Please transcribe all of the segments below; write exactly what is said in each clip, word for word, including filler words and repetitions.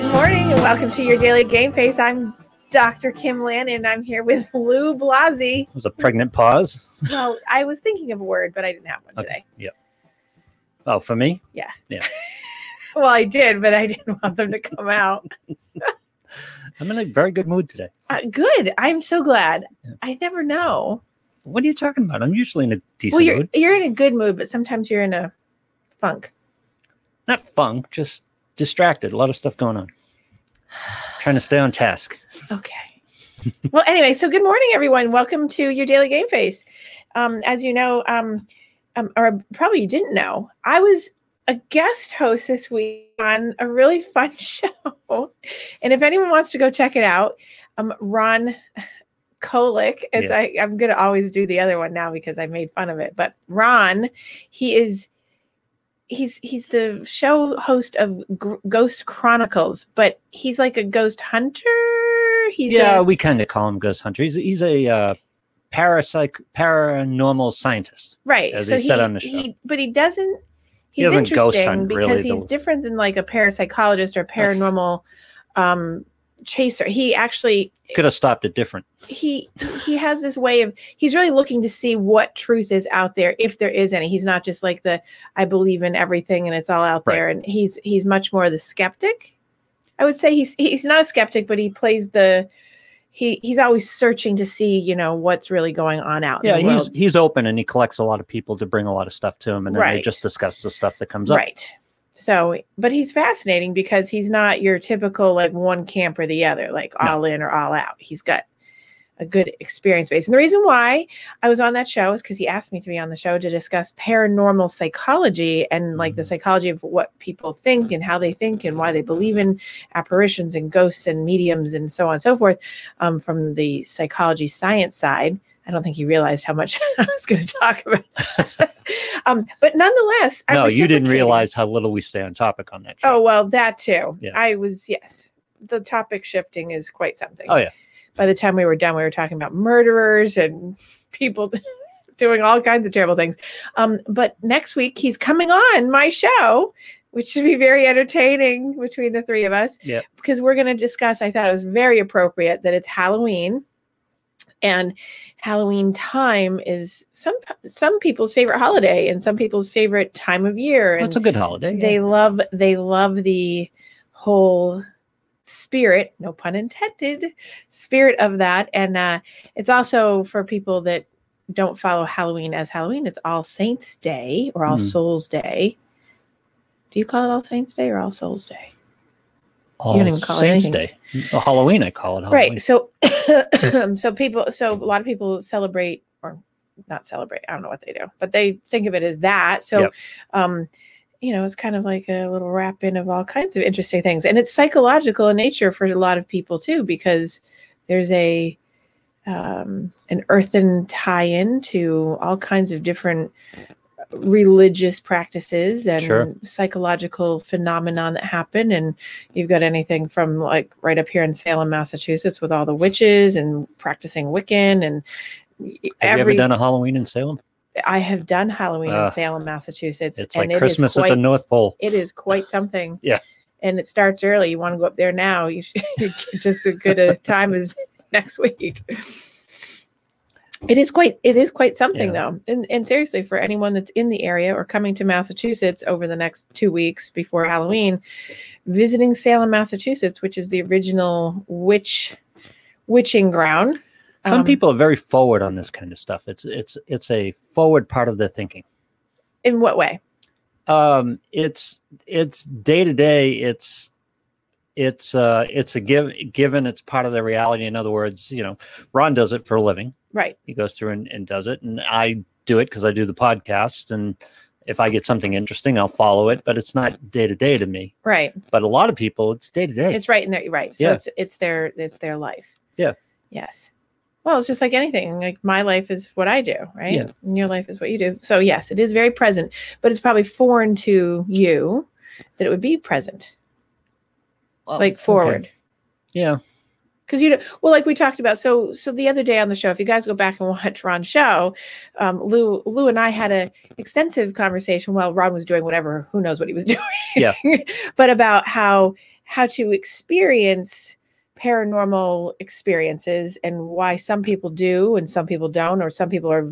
Good morning and welcome to your Daily Game Face. I'm Doctor Kim Lann and I'm here with Lou Blasey. It was a pregnant pause. Well, I was thinking of a word, but I didn't have one okay. today. Yeah. Oh, for me? Yeah. Yeah. Well, I did, but I didn't want them to come out. I'm in a very good mood today. Uh, good. I'm so glad. Yeah. I never know. What are you talking about? I'm usually in a decent well, you're, mood. You're in a good mood, but sometimes you're in a funk. Not funk, just distracted. A lot of stuff going on. Trying to stay on task. Okay. Well, anyway, so good morning, everyone. Welcome to your Daily Game Face. Um, as you know, um, um, or probably you didn't know, I was a guest host this week on a really fun show. And if anyone wants to go check it out, um, Ron Kolick, as yes. I, I'm going to always do the other one now because I made fun of it. But Ron, he is, he's, he's the show host of G- Ghost Chronicles, but he's like a ghost hunter. He's yeah, a, we kind of call him ghost hunter. He's, he's a, uh, parapsych paranormal scientist. Right. As so he said on the show. He, but he doesn't, He's he interesting ghost hunt, because really, he's the... different than like a parapsychologist or paranormal um, chaser. He actually could have stopped it different. He he has this way of he's really looking to see what truth is out there, if there is any. He's not just like the I believe in everything and it's all out right. there. And he's he's much more the skeptic. I would say he's he's not a skeptic, but he plays the he he's always searching to see you know what's really going on out there. Yeah, in the he's world. he's open and he collects a lot of people to bring a lot of stuff to him, and then right. they just discuss the stuff that comes up. Right. So, but he's fascinating because he's not your typical like one camp or the other, like no. all in or all out. He's got a good experience base, and the reason why I was on that show is because he asked me to be on the show to discuss paranormal psychology and like mm-hmm. the psychology of what people think and how they think and why they believe in apparitions and ghosts and mediums and so on and so forth um, from the psychology science side. I don't think he realized how much I was going to talk about. um, but nonetheless, I no, you didn't realize how little we stay on topic on that show. Oh well, that too. Yeah. I was yes, the topic shifting is quite something. Oh yeah. By the time we were done, we were talking about murderers and people doing all kinds of terrible things. Um, but next week, he's coming on my show, which should be very entertaining between the three of us. Yeah. Because we're going to discuss, I thought it was very appropriate that it's Halloween. And Halloween time is some some people's favorite holiday and some people's favorite time of year. It's a good holiday. They yeah. love They love the whole... spirit, no pun intended, spirit of that. And uh, it's also for people that don't follow Halloween as Halloween, it's All Saints Day or All mm. Souls Day. Do you call it All Saints Day or All Souls Day? All you don't even call Saints it Day. Well, Halloween, I call it Halloween. Right. So, so people, so a lot of people celebrate or not celebrate. I don't know what they do, but they think of it as that. So, yep. um, you know, it's kind of like a little wrap in of all kinds of interesting things. And it's psychological in nature for a lot of people, too, because there's a um, an earthen tie-in to all kinds of different religious practices and sure. psychological phenomenon that happen. And you've got anything from like right up here in Salem, Massachusetts, with all the witches and practicing Wiccan. And Have every- you ever done a Halloween in Salem? I have done Halloween uh, in Salem, Massachusetts. It's and like it Christmas quite, at the North Pole. It is quite something. Yeah. And it starts early. You want to go up there now. You should, just as good a time as next week. It is quite it is quite something, yeah. though. And, and seriously, for anyone that's in the area or coming to Massachusetts over the next two weeks before Halloween, visiting Salem, Massachusetts, which is the original witch witching ground. Some um, people are very forward on this kind of stuff. It's it's it's a forward part of their thinking. In what way? Um, it's it's day to day. It's it's uh, it's a give, given. It's part of their reality. In other words, you know, Ron does it for a living. Right. He goes through and, and does it, and I do it because I do the podcast. And if I get something interesting, I'll follow it. But it's not day to day to me. Right. But a lot of people, it's day to day. It's right in there. Right. So yeah. it's it's their it's their life. Yeah. Yes. Well, it's just like anything. Like my life is what I do, right? Yeah. And your life is what you do. So yes, it is very present, but it's probably foreign to you that it would be present, well, like forward. Okay. Yeah. Because you know, well, like we talked about. So, so the other day on the show, if you guys go back and watch Ron's show, um, Lou, Lou and I had an extensive conversation while Ron was doing whatever. Who knows what he was doing? Yeah. But about how how to experience paranormal experiences and why some people do and some people don't, or some people are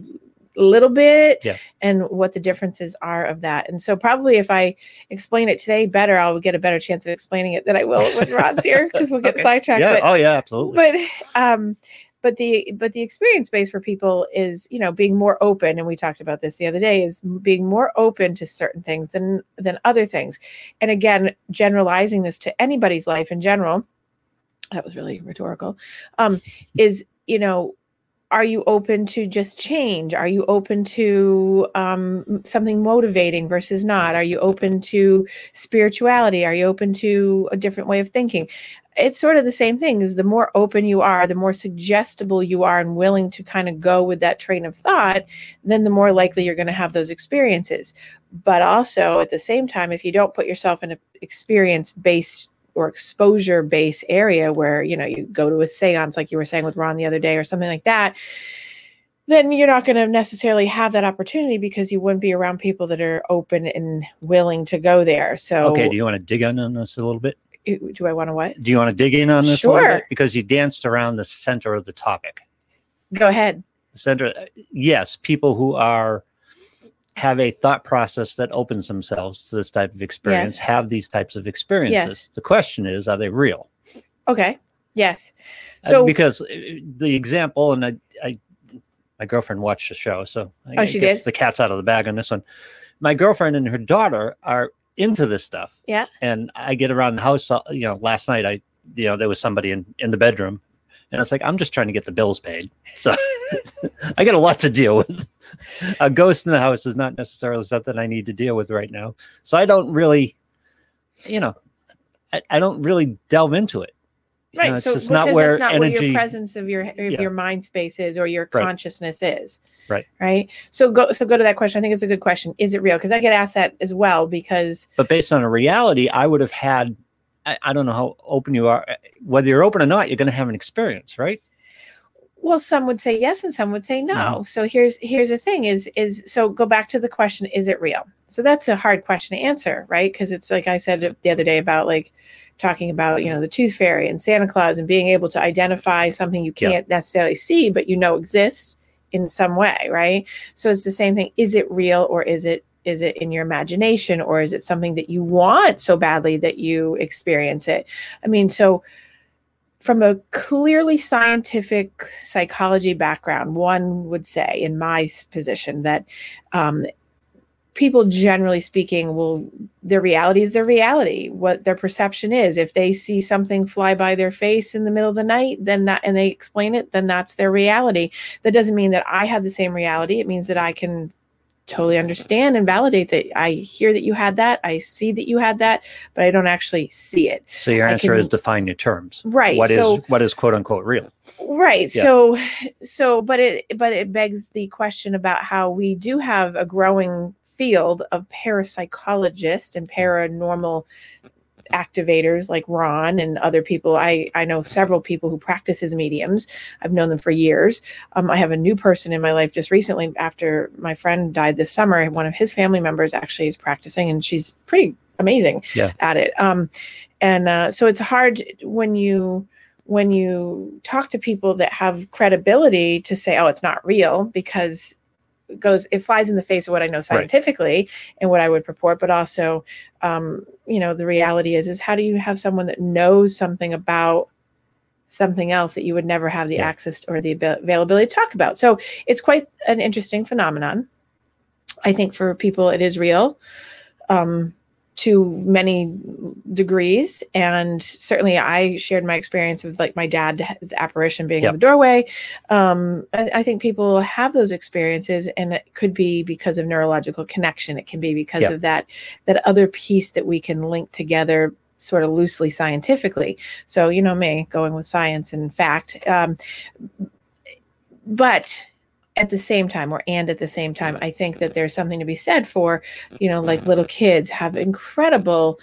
a little bit, yeah. and what the differences are of that. And so probably if I explain it today better, I'll get a better chance of explaining it than I will when Ron's here, because we'll get okay. sidetracked. Yeah. But, oh yeah, absolutely. But, um, But the but the experience base for people is, you know, being more open. And we talked about this the other day, is being more open to certain things than than other things. And again, generalizing this to anybody's life in general, that was really rhetorical, um, is, you know, are you open to just change? Are you open to um, something motivating versus not? Are you open to spirituality? Are you open to a different way of thinking? It's sort of the same thing. Is the more open you are, the more suggestible you are and willing to kind of go with that train of thought, then the more likely you're going to have those experiences. But also at the same time, if you don't put yourself in an experience-based or exposure-based area where, you know, you go to a seance, like you were saying with Ron the other day, or something like that, then you're not going to necessarily have that opportunity, because you wouldn't be around people that are open and willing to go there. So, okay, do you want to dig in on this a little bit? Do I want to what? Do you want to dig in on this? Sure. A little bit? Because you danced around the center of the topic. Go ahead. The center. Yes. People who are, have a thought process that opens themselves to this type of experience, yes. have these types of experiences. Yes. The question is, are they real? Okay. Yes. So uh, because the example, and I, I, my girlfriend watched the show, so I, oh, she I guess did? The cat's out of the bag on this one. My girlfriend and her daughter are into this stuff, yeah, and I get around the house. You know, last night I, you know, there was somebody in, in the bedroom, and I was like, I'm just trying to get the bills paid, so I got a lot to deal with. A ghost in the house is not necessarily something I need to deal with right now, so I don't really, you know, I, I don't really delve into it. Right, you know, it's so just not where not energy, where your presence of your of yeah. your mind space is, or your consciousness right. is. Right, right. So go, so go to that question. I think it's a good question. Is it real? Because I get asked that as well. Because, but based on a reality, I would have had. I, I don't know how open you are. Whether you're open or not, you're going to have an experience, right? Well, some would say yes, and some would say no. no. So here's here's the thing: is is so go back to the question: is it real? So that's a hard question to answer, right? Because it's like I said the other day about like. Talking about, you know, the tooth fairy and Santa Claus and being able to identify something you can't yeah. necessarily see, but you know exists in some way, right? So it's the same thing. Is it real, or is it is it in your imagination, or is it something that you want so badly that you experience it? I mean, so from a clearly scientific psychology background, one would say in my position that um people, generally speaking, will, their reality is their reality, what their perception is. If they see something fly by their face in the middle of the night, then that, and they explain it, then that's their reality. That doesn't mean that I have the same reality. It means that I can totally understand and validate that I hear that you had that, I see that you had that, but I don't actually see it. So your answer can, is define your terms. Right. What so, is what is quote unquote real? Right. Yeah. So so but it but it begs the question about how we do have a growing field of parapsychologists and paranormal activators like Ron and other people. I, I know several people who practice as mediums. I've known them for years. Um, I have a new person in my life just recently after my friend died this summer. One of his family members actually is practicing, and she's pretty amazing yeah. at it. Um, and uh, so it's hard when you when you talk to people that have credibility to say, oh, it's not real, because it goes, it flies in the face of what I know scientifically right. and what I would purport, but also, um, you know, the reality is, is how do you have someone that knows something about something else that you would never have the yeah. access or the availability to talk about? So it's quite an interesting phenomenon. I think for people, it is real, um, to many degrees. And certainly I shared my experience with like my dad's apparition being yep. in the doorway. Um, I, I think people have those experiences, and it could be because of neurological connection. It can be because yep. of that, that other piece that we can link together sort of loosely scientifically. So, you know, me going with science and fact, um, but at the same time, or and at the same time, I think that there's something to be said for, you know, like little kids have incredible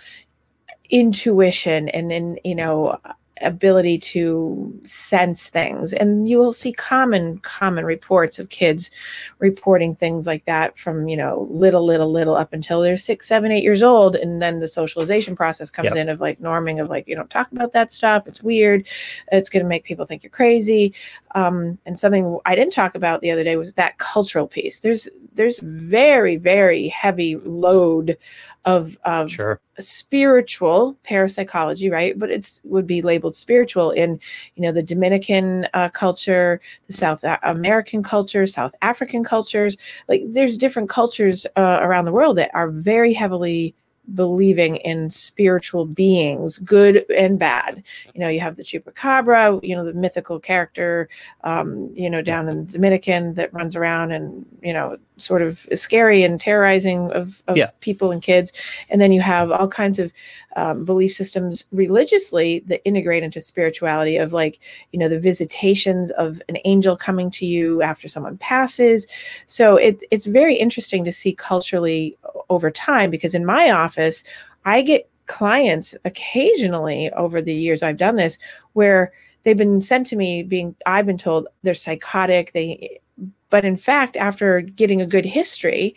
intuition and, and you know, ability to sense things. And you will see common, common reports of kids reporting things like that from, you know, little, little, little up until they're six, seven, eight years old. And then the socialization process comes yep. in of like norming of like, you don't talk about that stuff. It's weird. It's going to make people think you're crazy. Um, and something I didn't talk about the other day was that cultural piece. There's, there's very, very heavy load of, of sure. spiritual parapsychology, right? But it's would be labeled spiritual in, you know, the Dominican uh, culture, the South American culture, South African cultures. Like there's different cultures uh, around the world that are very heavily believing in spiritual beings, good and bad. You know, you have the chupacabra, you know, the mythical character, um, you know, down in the Dominican that runs around and, you know, sort of is scary and terrorizing of, of yeah. people and kids. And then you have all kinds of um, belief systems religiously that integrate into spirituality of like, you know, the visitations of an angel coming to you after someone passes. So it, it's very interesting to see culturally over time, because in my office, I get clients occasionally over the years I've done this where they've been sent to me being, I've been told they're psychotic. They, but in fact, after getting a good history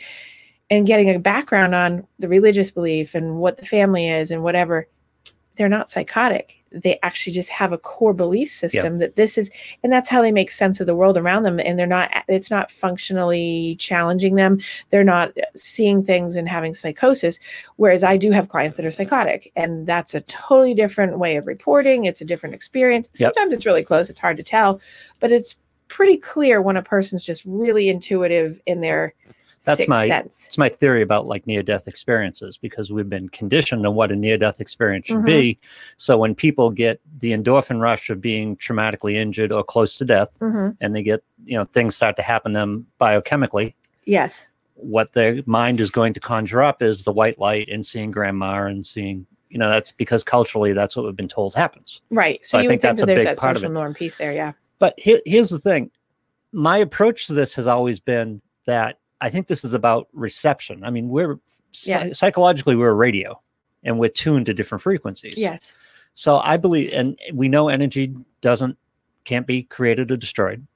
and getting a background on the religious belief and what the family is and whatever, they're not psychotic. They actually just have a core belief system yep. that this is, and that's how they make sense of the world around them. And they're not, it's not functionally challenging them. They're not seeing things and having psychosis. Whereas I do have clients that are psychotic, and that's a totally different way of reporting. It's a different experience. Sometimes yep. it's really close. It's hard to tell, but it's pretty clear when a person's just really intuitive in their That's my, that's my theory about like near-death experiences, because we've been conditioned on what a near-death experience should mm-hmm. be. So when people get the endorphin rush of being traumatically injured or close to death mm-hmm. and they get, you know, things start to happen to them biochemically. Yes. What their mind is going to conjure up is the white light and seeing grandma and seeing, you know, that's because culturally that's what we've been told happens. Right. So, so you I think, think that's that a big that part of it. There's that social norm piece there, yeah. But he- here's the thing. My approach to this has always been that I think this is about reception. I mean, we're yeah. psychologically, we're a radio and we're tuned to different frequencies. Yes. So I believe, and we know energy doesn't, can't be created or destroyed.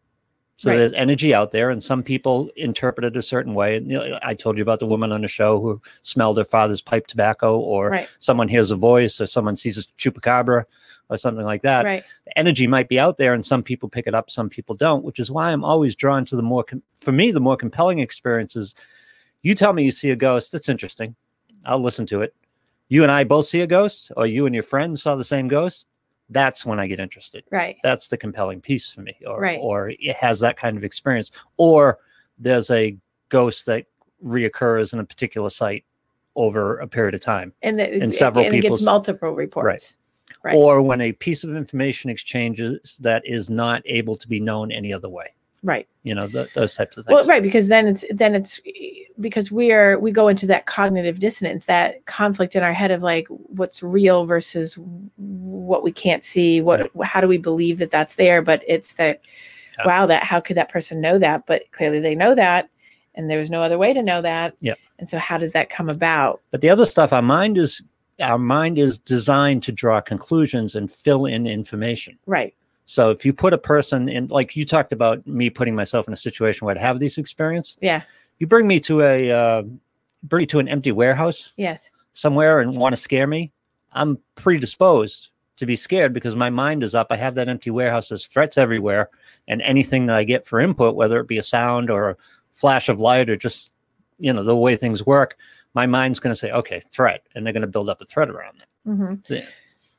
So right. there's energy out there, and some people interpret it a certain way. And, you know, I told you about the woman on the show who smelled her father's pipe tobacco, or right. someone hears a voice, or someone sees a chupacabra or something like that. Right. The energy might be out there, and some people pick it up, some people don't, which is why I'm always drawn to the more, com- for me, the more compelling experiences. You tell me you see a ghost. That's interesting. I'll listen to it. You and I both see a ghost, or you and your friend saw the same ghost. That's when I get interested. Right. That's the compelling piece for me. Or, right. or it has that kind of experience. Or there's a ghost that reoccurs in a particular site over a period of time. And, the, and several people. And it gets multiple reports. Right. Right. Or when a piece of information exchanges that is not able to be known any other way. Right. You know, the, those types of things. Well, right. Because then it's, then it's because we are, we go into that cognitive dissonance, that conflict in our head of like, what's real versus what we can't see. What, right. how do we believe that that's there? But it's that, yeah. wow, that, how could that person know that? But clearly they know that, and there was no other way to know that. Yeah. And so how does that come about? But the other stuff, our mind is, our mind is designed to draw conclusions and fill in information. Right. So if you put a person in, like you talked about me putting myself in a situation where I'd have these experiences. Yeah. You bring me to a, uh, bring me to an empty warehouse. Yes. Somewhere and want to scare me. I'm predisposed to be scared because my mind is up. I have that empty warehouse. There's threats everywhere. And anything that I get for input, whether it be a sound or a flash of light or just, you know, the way things work, my mind's going to say, okay, threat. And they're going to build up a threat around that. Mm-hmm. Yeah.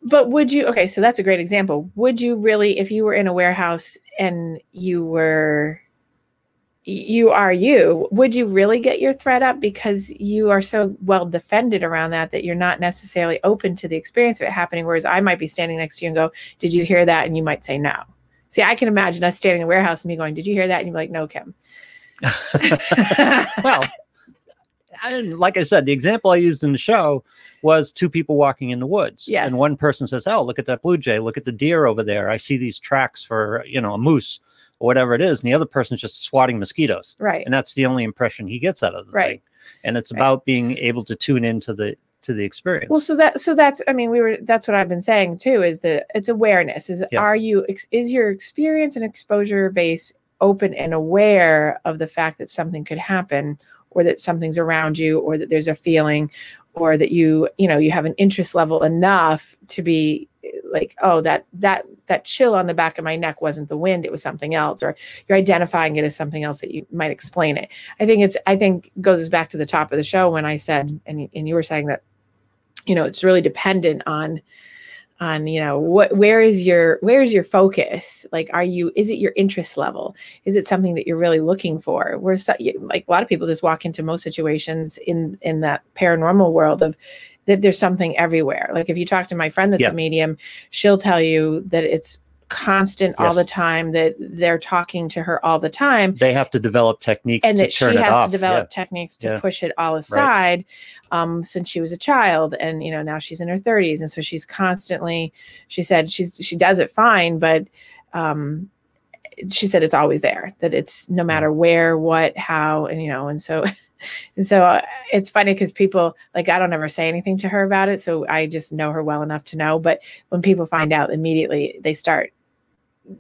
But would you, okay, so that's a great example. Would you really, if you were in a warehouse and you were, you are you, would you really get your threat up? Because you are so well defended around that, that you're not necessarily open to the experience of it happening. Whereas I might be standing next to you and go, did you hear that? And you might say no. See, I can imagine us standing in a warehouse and me going, did you hear that? And you're like, no, Kim. Well, and like I said, the example I used in the show was two people walking in the woods. Yes. And one person says, oh, look at that blue jay. Look at the deer over there. I see these tracks for, you know, a moose or whatever it is. And the other person's just swatting mosquitoes. Right. And that's the only impression he gets out of the right. thing. And it's right. about being able to tune into the, to the experience. Well, so that, so that's, I mean, we were, that's what I've been saying too, is that it's awareness is, yeah. are you, is your experience and exposure base open and aware of the fact that something could happen, or that something's around you, or that there's a feeling, or that you, you know, you have an interest level enough to be like, oh, that, that, that chill on the back of my neck wasn't the wind, it was something else, or you're identifying it as something else that you might explain it. I think it's, I think goes back to the top of the show when I said, and and you were saying that, you know, it's really dependent on, on, you know, what, where is your, where is your focus? Like, are you, is it your interest level? Is it something that you're really looking for? We're so, like a lot of people just walk into most situations in, in that paranormal world of that there's something everywhere. Like if you talk to my friend that's yeah. a medium, she'll tell you that it's constant yes. all the time, that they're talking to her all the time. They have to develop techniques and to that turn she it has off. to develop yeah. techniques to yeah. push it all aside right. um, since she was a child. And, you know, now she's in her thirties. And so she's constantly, she said she's, she does it fine, but um, she said, it's always there, that it's no matter where, what, how, and, you know, and so And so uh, it's funny because people, like, I don't ever say anything to her about it. So I just know her well enough to know. But when people find out immediately, they start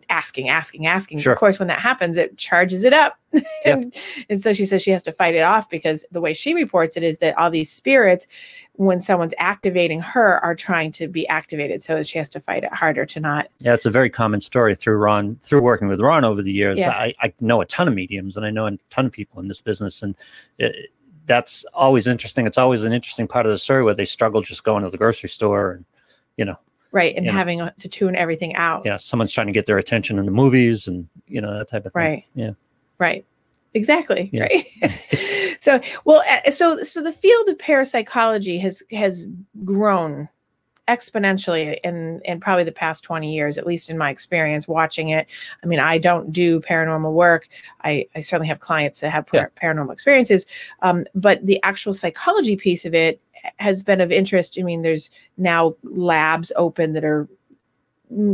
asking, asking, asking. Sure. Of course, when that happens, it charges it up. Yeah. and, and so she says she has to fight it off because the way she reports it is that all these spirits, when someone's activating her, are trying to be activated. So she has to fight it harder to not. Yeah, it's a very common story through Ron, through working with Ron over the years. Yeah. I, I know a ton of mediums and I know a ton of people in this business. And it, that's always interesting. It's always an interesting part of the story where they struggle just going to the grocery store and, you know. Right. And you having know, to tune everything out. Yeah. Someone's trying to get their attention in the movies and, you know, that type of thing. Right. Yeah. Right. Exactly. Yeah. Right. so, well, so, so the field of parapsychology has, has grown exponentially in, in probably the past twenty years, at least in my experience watching it. I mean, I don't do paranormal work. I, I certainly have clients that have par- yeah. paranormal experiences. Um, but the actual psychology piece of it has been of interest. I mean, there's now labs open that are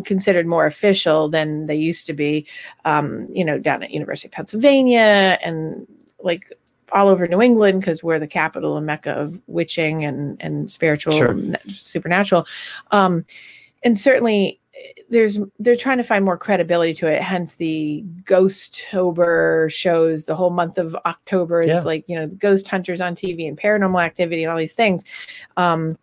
considered more official than they used to be, um, you know, down at University of Pennsylvania and like all over New England, because we're the capital and mecca of witching and, and spiritual, sure. and supernatural. Um, and certainly there's, they're trying to find more credibility to it. Hence the Ghostober shows. The whole month of October is yeah. like, you know, ghost hunters on T V and paranormal activity and all these things. Um,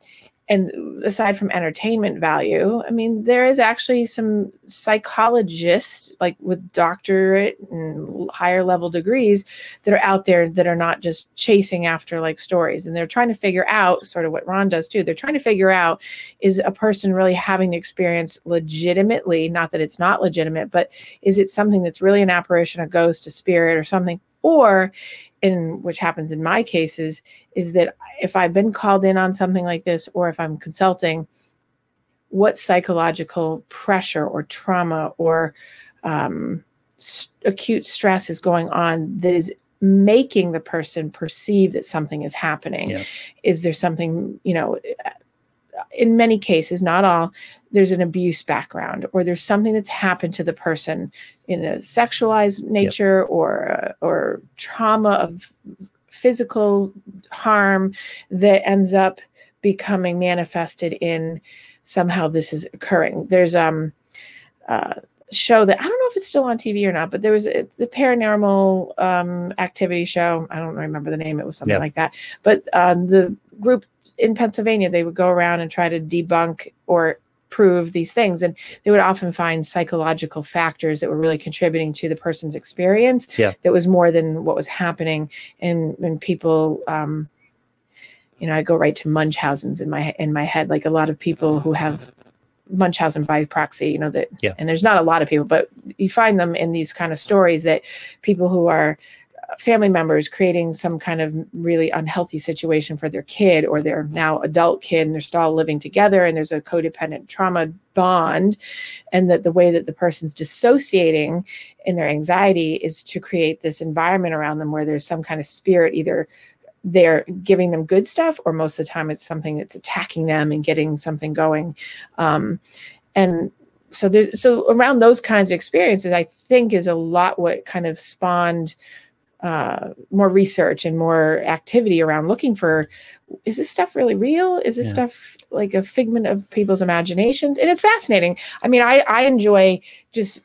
and aside from entertainment value, I mean, there is actually some psychologists like with doctorate and higher level degrees that are out there that are not just chasing after like stories. And they're trying to figure out sort of what Ron does too. They're trying to figure out, is a person really having the experience legitimately? Not that it's not legitimate, but is it something that's really an apparition, a ghost, a spirit or something? Or in which happens in my cases is that if I've been called in on something like this, or if I'm consulting, what psychological pressure or trauma or um, s- acute stress is going on that is making the person perceive that something is happening? Yeah. Is there something, you know, in many cases, not all, there's an abuse background, or there's something that's happened to the person in a sexualized nature, yep. or or trauma of physical harm that ends up becoming manifested in somehow this is occurring. There's um uh show that I don't know if it's still on T V or not, but there was it's a paranormal um activity show. I don't remember the name. It was something yep. like that. But um, the group in Pennsylvania, they would go around and try to debunk or prove these things. And they would often find psychological factors that were really contributing to the person's experience yeah. that was more than what was happening. And when people, um, you know, I go right to Munchausen's in my, in my head, like a lot of people who have Munchausen by proxy, you know, that, yeah. and there's not a lot of people, but you find them in these kind of stories that people who are family members creating some kind of really unhealthy situation for their kid or their now adult kid, and they're still all living together and there's a codependent trauma bond, and that the way that the person's dissociating in their anxiety is to create this environment around them where there's some kind of spirit, either they're giving them good stuff or most of the time it's something that's attacking them and getting something going. Um, and so there's, so around those kinds of experiences, I think is a lot what kind of spawned uh, more research and more activity around looking for, is this stuff really real? Is this yeah. stuff like a figment of people's imaginations? And it's fascinating. I mean, I, I enjoy just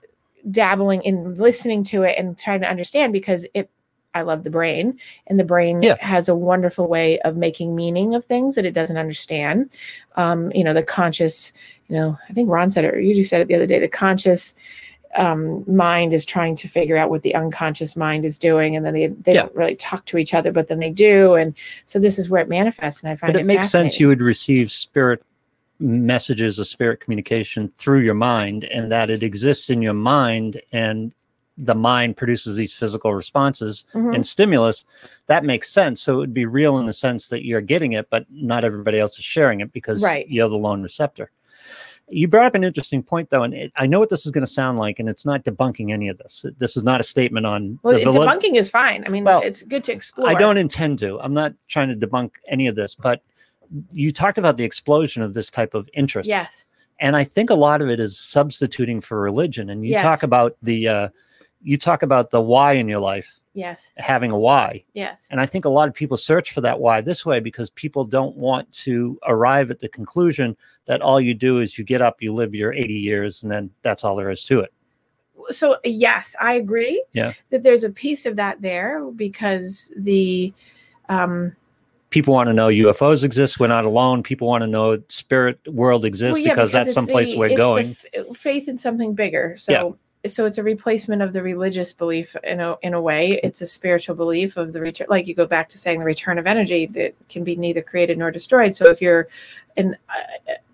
dabbling in listening to it and trying to understand, because it, I love the brain, and the brain yeah. has a wonderful way of making meaning of things that it doesn't understand. Um, you know, the conscious, you know, I think Ron said it, or you just said it the other day, the conscious um, mind is trying to figure out what the unconscious mind is doing. And then they, they yeah. don't really talk to each other, but then they do. And so this is where it manifests. And I find but it, it makes sense. You would receive spirit messages of spirit communication through your mind, and that it exists in your mind, and the mind produces these physical responses mm-hmm. and stimulus. That makes sense. So it would be real in the sense that you're getting it, but not everybody else is sharing it, because right. you're the lone receptor. You brought up an interesting point, though, and it, I know what this is going to sound like, and it's not debunking any of this. This is not a statement on... Well, vali- debunking is fine. I mean, well, it's good to explore. I don't intend to. I'm not trying to debunk any of this, but you talked about the explosion of this type of interest. Yes. And I think a lot of it is substituting for religion. And you yes. talk about the... Uh, You talk about the why in your life. Yes. Having a why. Yes. And I think a lot of people search for that why this way, because people don't want to arrive at the conclusion that all you do is you get up, you live your eighty years, and then that's all there is to it. So, yes, I agree yeah. that there's a piece of that there, because the... Um, people want to know U F Os exist. We're not alone. People want to know spirit world exists well, yeah, because, because that's someplace the, we're it's going. The f- faith in something bigger. So. Yeah. So it's a replacement of the religious belief in a in a way. It's a spiritual belief of the return. Like you go back to saying the return of energy that can be neither created nor destroyed. So if you're, and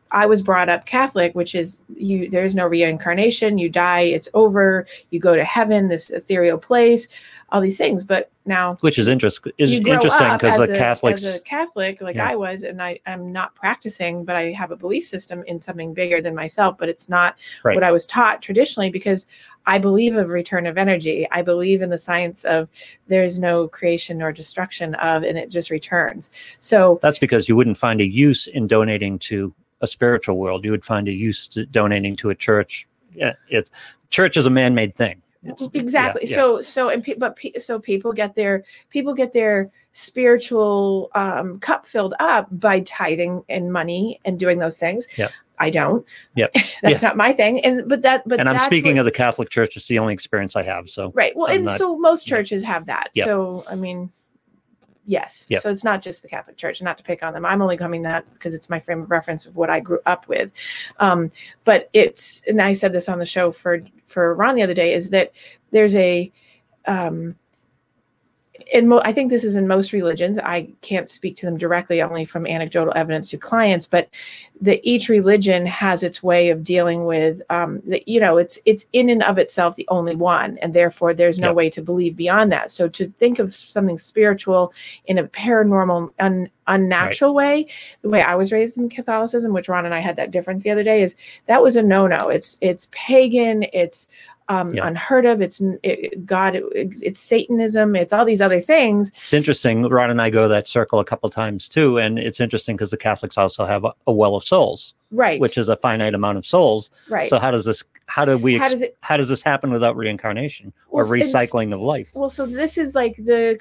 I was brought up Catholic, which is you. There is no reincarnation. You die. It's over. You go to heaven, this ethereal place, all these things. But now, which is interest is interesting because the Catholics, as a Catholic like yeah. I was, and I am not practicing, but I have a belief system in something bigger than myself. But it's not right. what I was taught traditionally, because I believe of return of energy. I believe in the science of there is no creation nor destruction of, and it just returns. So that's because you wouldn't find a use in donating to a spiritual world. You would find a use to donating to a church. Yeah, it's church is a man-made thing. It's, exactly. Yeah, yeah. So, so, and pe- but pe- so people get their people get their spiritual um, cup filled up by tithing and money and doing those things. Yeah. I don't. Yeah. That's yeah. not my thing. And but that. But and I'm that's speaking what, of the Catholic Church. It's the only experience I have. So right. Well, I'm and not, so most churches yeah. have that. Yeah. So I mean, yes. Yeah. So it's not just the Catholic Church. Not to pick on them. I'm only coming that because it's my frame of reference of what I grew up with. Um, but it's, and I said this on the show for. for Ron the other day, is that there's a, um, in mo- I think this is in most religions. I can't speak to them directly, only from anecdotal evidence to clients, but that each religion has its way of dealing with, um, that, you know, it's, it's in and of itself, the only one, and therefore there's no yep. way to believe beyond that. So to think of something spiritual in a paranormal, un- unnatural right. way, the way I was raised in Catholicism, which Ron and I had that difference the other day, is that was a no-no. It's it's pagan, it's um yeah. unheard of, it's it, God, it, it's Satanism, it's all these other things. It's interesting, Ron and I go that circle a couple times too, and it's interesting because the Catholics also have a, a well of souls, right, which is a finite amount of souls, right? So how does this how do we how does, it, how does this happen without reincarnation or well, recycling of life? Well, so this is like the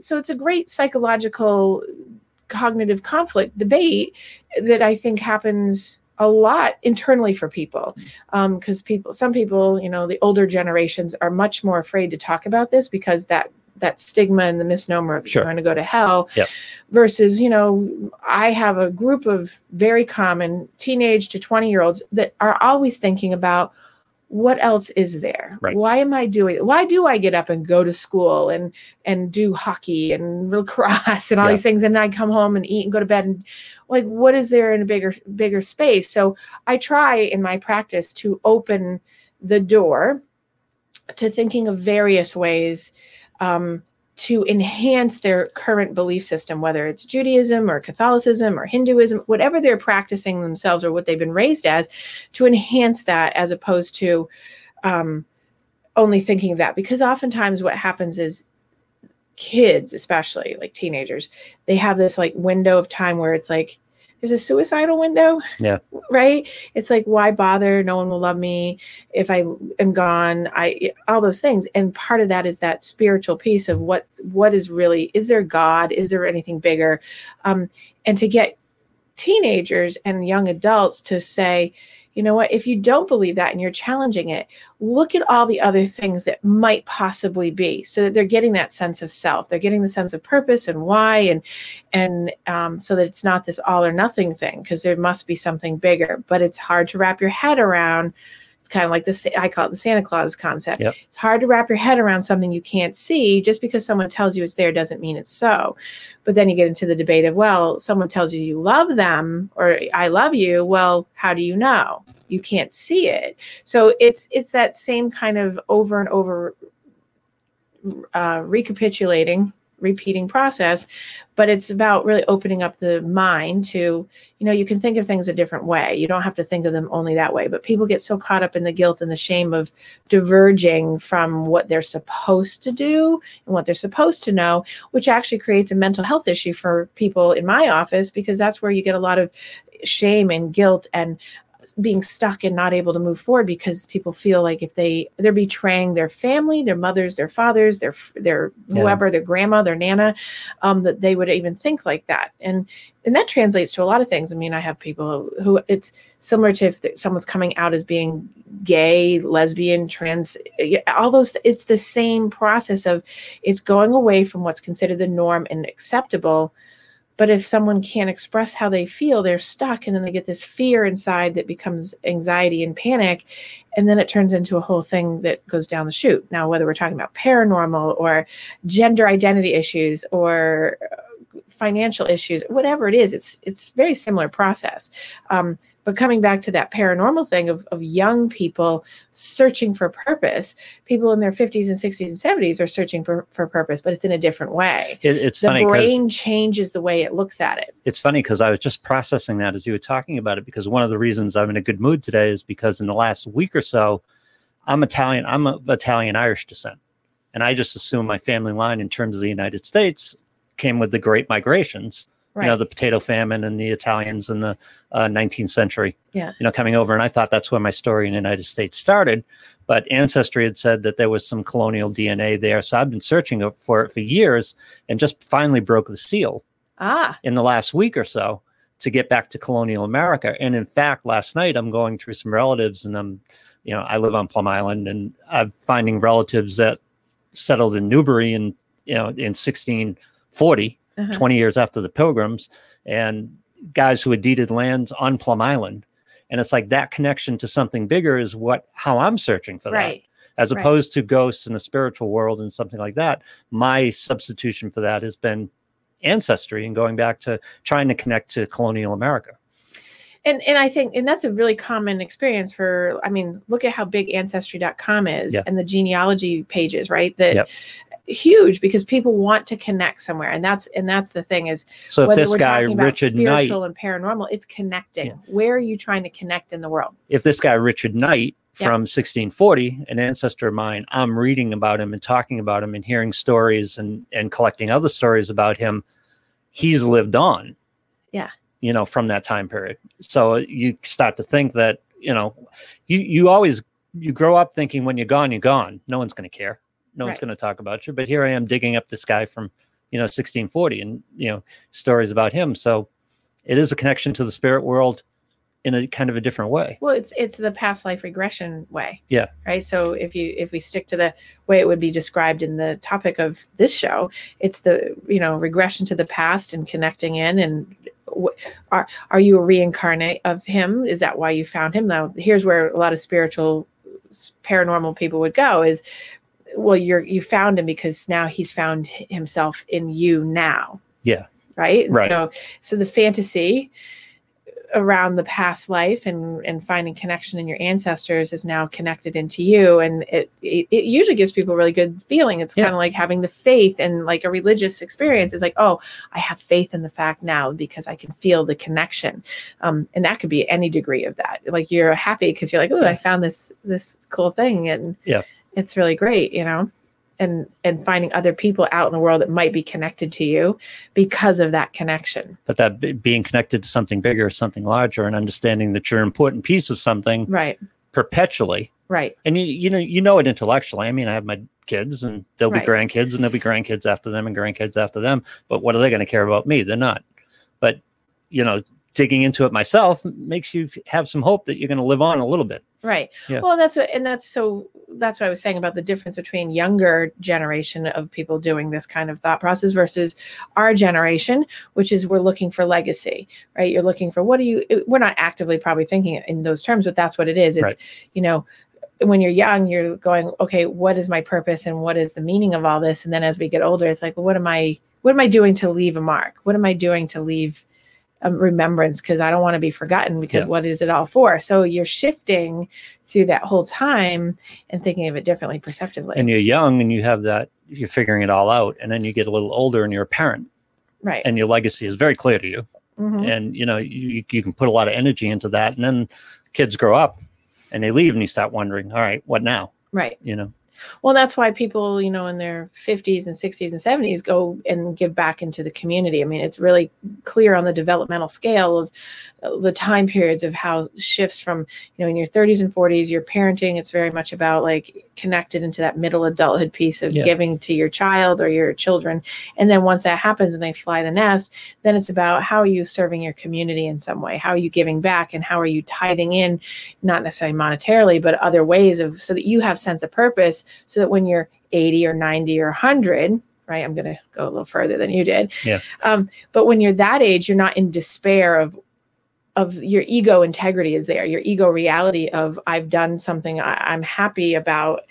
so it's a great psychological cognitive conflict debate that I think happens a lot internally for people, because um, people, some people, you know, the older generations are much more afraid to talk about this because that that stigma and the misnomer of sure. you're going to go to hell yep. versus, you know, I have a group of very common teenage to twenty year olds that are always thinking about, what else is there? Right. Why am I doing it? Why do I get up and go to school and, and do hockey and lacrosse and all yeah. these things? And I come home and eat and go to bed, and like, what is there in a bigger, bigger space? So I try in my practice to open the door to thinking of various ways, um, to enhance their current belief system, whether it's Judaism or Catholicism or Hinduism, whatever they're practicing themselves or what they've been raised as, to enhance that as opposed to um, only thinking of that. Because oftentimes what happens is kids, especially like teenagers, they have this like window of time where it's like, there's a suicidal window. Yeah. Right. It's like, why bother? No one will love me if I am gone. I, all those things. And part of that is that spiritual piece of what, what is really, is there God? Is there anything bigger? Um, and to get teenagers and young adults to say, you know what, if you don't believe that and you're challenging it, look at all the other things that might possibly be, so that they're getting that sense of self. They're getting the sense of purpose and why, and and um, so that it's not this all or nothing thing, because there must be something bigger. But it's hard to wrap your head around. It's kind of like this, I call it the Santa Claus concept. Yep. It's hard to wrap your head around something you can't see. Just because someone tells you it's there doesn't mean it's so. But then you get into the debate of, well, someone tells you you love them or I love you. Well, how do you know? You can't see it. So it's it's that same kind of over and over uh, recapitulating, repeating process. But it's about really opening up the mind to, you know, you can think of things a different way. You don't have to think of them only that way. But people get so caught up in the guilt and the shame of diverging from what they're supposed to do and what they're supposed to know, which actually creates a mental health issue for people in my office, because that's where you get a lot of shame and guilt and being stuck and not able to move forward, because people feel like if they they're betraying their family, their mothers, their fathers, their their whoever, yeah. their grandma, their nana, um, that they would even think like that, and and that translates to a lot of things. I mean, I have people who, it's similar to if someone's coming out as being gay, lesbian, trans, all those. It's the same process of it's going away from what's considered the norm and acceptable. But if someone can't express how they feel, they're stuck, and then they get this fear inside that becomes anxiety and panic, and then it turns into a whole thing that goes down the chute. Now, whether we're talking about paranormal or gender identity issues or financial issues, whatever it is, it's it's very similar process. Um, but coming back to that paranormal thing of, of young people searching for purpose, people in their fifties and sixties and seventies are searching for, for purpose, but it's in a different way. It, it's the funny because the brain changes the way it looks at it. It's funny because I was just processing that as you were talking about it, because one of the reasons I'm in a good mood today is because in the last week or so, I'm Italian, I'm of Italian-Irish descent. And I just assume my family line in terms of the United States came with the Great Migrations. Right. You know, the potato famine and the Italians in the uh, nineteenth century, yeah. you know, coming over. And I thought that's where my story in the United States started. But Ancestry had said that there was some colonial D N A there. So I've been searching for it for years and just finally broke the seal ah. in the last week or so to get back to colonial America. And in fact, last night I'm going through some relatives, and I'm, you know, I live on Plum Island, and I'm finding relatives that settled in Newbury in, you know, in sixteen forty. Uh-huh. twenty years after the Pilgrims, and guys who had deeded lands on Plum Island. And it's like that connection to something bigger is what, how I'm searching for right. that, as right. opposed to ghosts in the spiritual world and something like that. My substitution for that has been ancestry and going back to trying to connect to colonial America. And and I think, and that's a really common experience for, I mean, look at how big ancestry dot com is yeah. and the genealogy pages, right? That yep. huge, because people want to connect somewhere. And that's, and that's the thing is, so if this guy, Richard Knight, and paranormal, it's connecting. Yeah. Where are you trying to connect in the world? If this guy, Richard Knight yeah. from sixteen forty, an ancestor of mine, I'm reading about him and talking about him and hearing stories and, and collecting other stories about him. He's lived on. Yeah. You know, from that time period. So you start to think that, you know, you, you always, you grow up thinking when you're gone, you're gone. No one's going to care. No right. one's going to talk about you. But here I am digging up this guy from, you know, sixteen forty and, you know, stories about him. So it is a connection to the spirit world in a kind of a different way. Well, it's, it's the past life regression way. Yeah. Right. So if you, if we stick to the way it would be described in the topic of this show, it's the, you know, regression to the past and connecting in and, Are are you a reincarnate of him? Is that why you found him? Now, here's where a lot of spiritual, paranormal people would go is, well, you're you found him because now he's found himself in you now. Yeah. Right. And right. So, so the fantasy around the past life and, and finding connection in your ancestors is now connected into you. And it, it, it usually gives people a really good feeling. It's yeah. kind of like having the faith and like a religious experience is like, oh, I have faith in the fact now because I can feel the connection. Um, and that could be any degree of that. Like you're happy because you're like, oh, I found this, this cool thing. And yeah. it's really great, you know? and and finding other people out in the world that might be connected to you because of that connection. But that b- being connected to something bigger, something larger, and understanding that you're an important piece of something, right, perpetually. Right. And you you know you know it intellectually. I mean, I have my kids, and they'll right. be grandkids, and they'll be grandkids after them, and grandkids after them. But what are they going to care about me? They're not. But, you know, digging into it myself makes you have some hope that you're going to live on a little bit. Right. Yeah. Well, that's what, and that's so that's what I was saying about the difference between younger generation of people doing this kind of thought process versus our generation, which is we're looking for legacy, right? You're looking for what do you, we're not actively probably thinking in those terms, but that's what it is. It's, right. you know, when you're young, you're going, okay, what is my purpose and what is the meaning of all this? And then as we get older, it's like, well, what am I, what am I doing to leave a mark? What am I doing to leave a remembrance? Because I don't want to be forgotten, because yeah. what is it all for? So you're shifting through that whole time and thinking of it differently, perceptively. And you're young and you have that, you're figuring it all out. And then you get a little older and you're a parent. Right. And your legacy is very clear to you. Mm-hmm. And, you know, you, you can put a lot of energy into that. And then kids grow up and they leave and you start wondering, all right, what now? Right. You know? Well, that's why people, you know, in their fifties and sixties and seventies go and give back into the community. I mean, it's really clear on the developmental scale of the time periods of how shifts from, you know, in your thirties and forties, your parenting, it's very much about like connected into that middle adulthood piece of yeah. giving to your child or your children. And then once that happens and they fly the nest, then it's about how are you serving your community in some way? How are you giving back and how are you tithing in, not necessarily monetarily, but other ways of, so that you have sense of purpose. So that when you're eighty or ninety or one hundred, right? I'm going to go a little further than you did. Yeah. Um, but when you're that age, you're not in despair of, of your ego integrity is there. Your ego reality of I've done something I, I'm happy about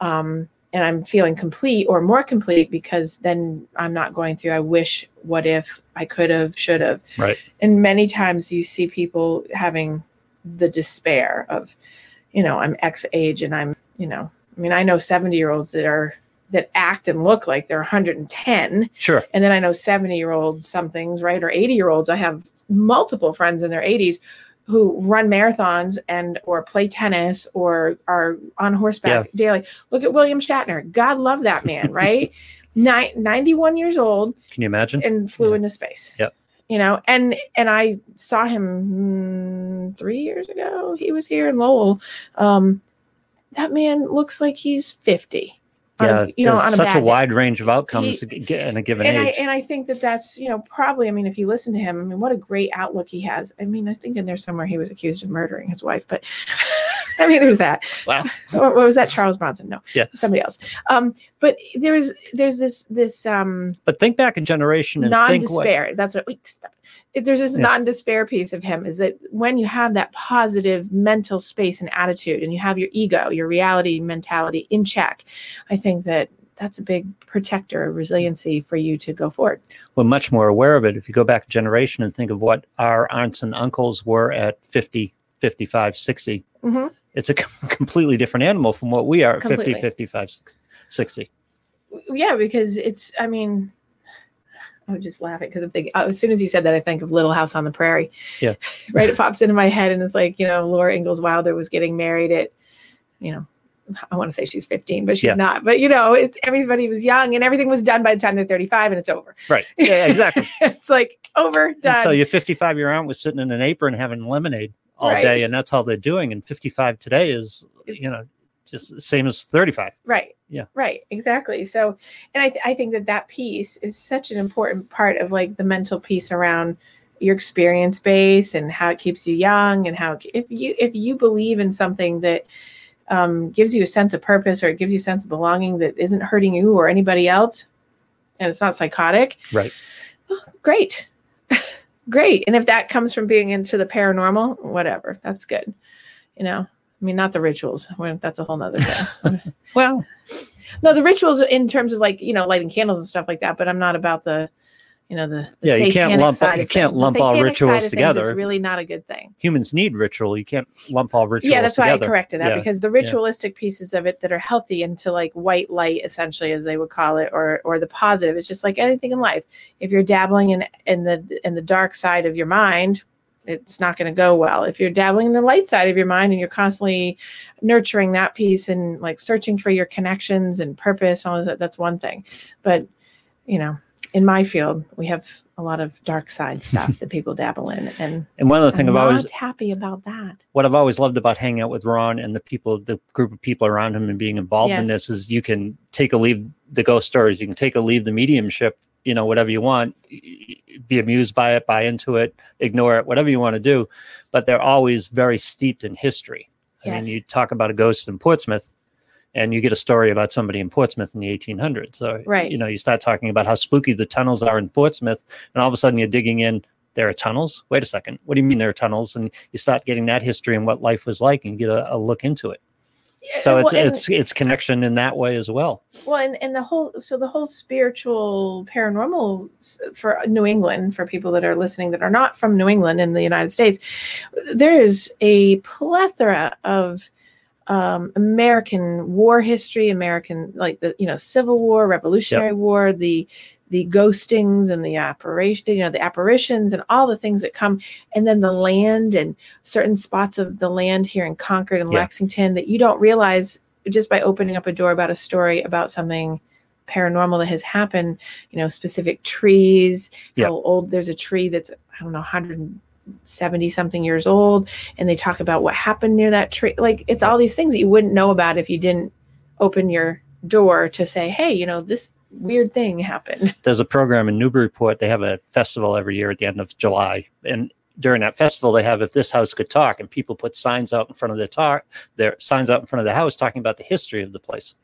um, and I'm feeling complete or more complete because then I'm not going through, I wish, what if, I could have, should have. Right. And many times you see people having the despair of, you know, I'm X age and I'm, you know, I mean, I know seventy-year-olds that are that act and look like they're one hundred ten. Sure. And then I know seventy-year-old somethings, right, or eighty-year-olds. I have multiple friends in their eighties who run marathons and or play tennis or are on horseback yeah. daily. Look at William Shatner. God love that man, right? Nin- ninety-one years old. Can you imagine? And flew yeah. into space. Yep. You know, and and I saw him mm, three years ago. He was here in Lowell. Um, That man looks like he's fifty. Yeah, a, you know, on a such a wide day. range of outcomes he, in a given and age. I, and I think that that's, you know, probably, I mean, if you listen to him, I mean, what a great outlook he has. I mean, I think in there somewhere he was accused of murdering his wife, but I mean, there's that. Wow. What was that? Charles Bronson? No. Yeah. Somebody else. Um, but there is, there's this, this, um, but think back in generation and non-despair. Think what, that's what we stop. There's this yeah. non-despair piece of him is that when you have that positive mental space and attitude and you have your ego, your reality mentality in check, I think that that's a big protector of resiliency for you to go forward. We're much more aware of it. If you go back a generation and think of what our aunts and uncles were at fifty, fifty-five, sixty, mm-hmm. it's a completely different animal from what we are at completely. fifty, fifty-five, sixty. Yeah, because it's, I mean, I would just laugh at because I'm thinking, oh, as soon as you said that, I think of Little House on the Prairie. Yeah. Right. It pops into my head and it's like, you know, Laura Ingalls Wilder was getting married at, you know, I want to say she's fifteen, but she's yeah. not. But, you know, it's everybody was young and everything was done by the time they're thirty-five and it's over. Right. Yeah, exactly. It's like over, done. And so your fifty-five-year aunt was sitting in an apron having lemonade all right. day and that's all they're doing. And fifty-five today is, it's, you know, just the same as thirty-five. Right. Yeah. Right. Exactly. So, and I, th- I think that that piece is such an important part of like the mental piece around your experience base and how it keeps you young and how, it, if you, if you believe in something that um, gives you a sense of purpose or it gives you a sense of belonging that isn't hurting you or anybody else and it's not psychotic. Right. Well, great. Great. And if that comes from being into the paranormal, whatever, that's good. You know? I mean, not the rituals. That's a whole nother thing. Well, no, the rituals in terms of like, you know, lighting candles and stuff like that. But I'm not about the, you know, the, the yeah, you can't lump all, you can't lump all rituals together. It's really not a good thing. Humans need ritual. You can't lump all rituals together. Yeah, that's why I corrected that yeah. because the ritualistic yeah. pieces of it that are healthy into like white light, essentially, as they would call it, or or the positive. It's just like anything in life. If you're dabbling in in the in the dark side of your mind, it's not going to go well. If you're dabbling in the light side of your mind and you're constantly nurturing that piece and like searching for your connections and purpose, all of that, that's one thing. But, you know, in my field, we have a lot of dark side stuff that people dabble in. And, and one other thing I'm I've always happy about that. What I've always loved about hanging out with Ron and the people, the group of people around him and being involved yes. in this is you can take or leave the ghost stories. You can take or leave the mediumship, you know, whatever you want, be amused by it, buy into it, ignore it, whatever you want to do. But they're always very steeped in history. I yes. mean, you talk about a ghost in Portsmouth, and you get a story about somebody in Portsmouth in the eighteen hundreds. So, right. you know, you start talking about how spooky the tunnels are in Portsmouth, and all of a sudden you're digging in, there are tunnels? Wait a second. What do you mean there are tunnels? And you start getting that history and what life was like, and you get a, a look into it. Yeah, so it's, well, and, it's it's connection in that way as well. Well, and, and the whole, so the whole spiritual paranormal for New England, for people that are listening that are not from New England in the United States, there is a plethora of Um, American war history, American, like the, you know, Civil War, Revolutionary yep. War, the, the ghostings and the apparition, you know, the apparitions and all the things that come. And then the land and certain spots of the land here in Concord and yeah. Lexington that you don't realize just by opening up a door about a story about something paranormal that has happened, you know, specific trees, yep. how old there's a tree that's, I don't know, one hundred seventy something years old, and they talk about what happened near that tree. Like, it's all these things that you wouldn't know about if you didn't open your door to say, hey, you know, this weird thing happened. There's a program in Newburyport. They have a festival every year at the end of July, and during that festival they have If This House Could Talk, and people put signs out in front of their talk their signs out in front of the house talking about the history of the place.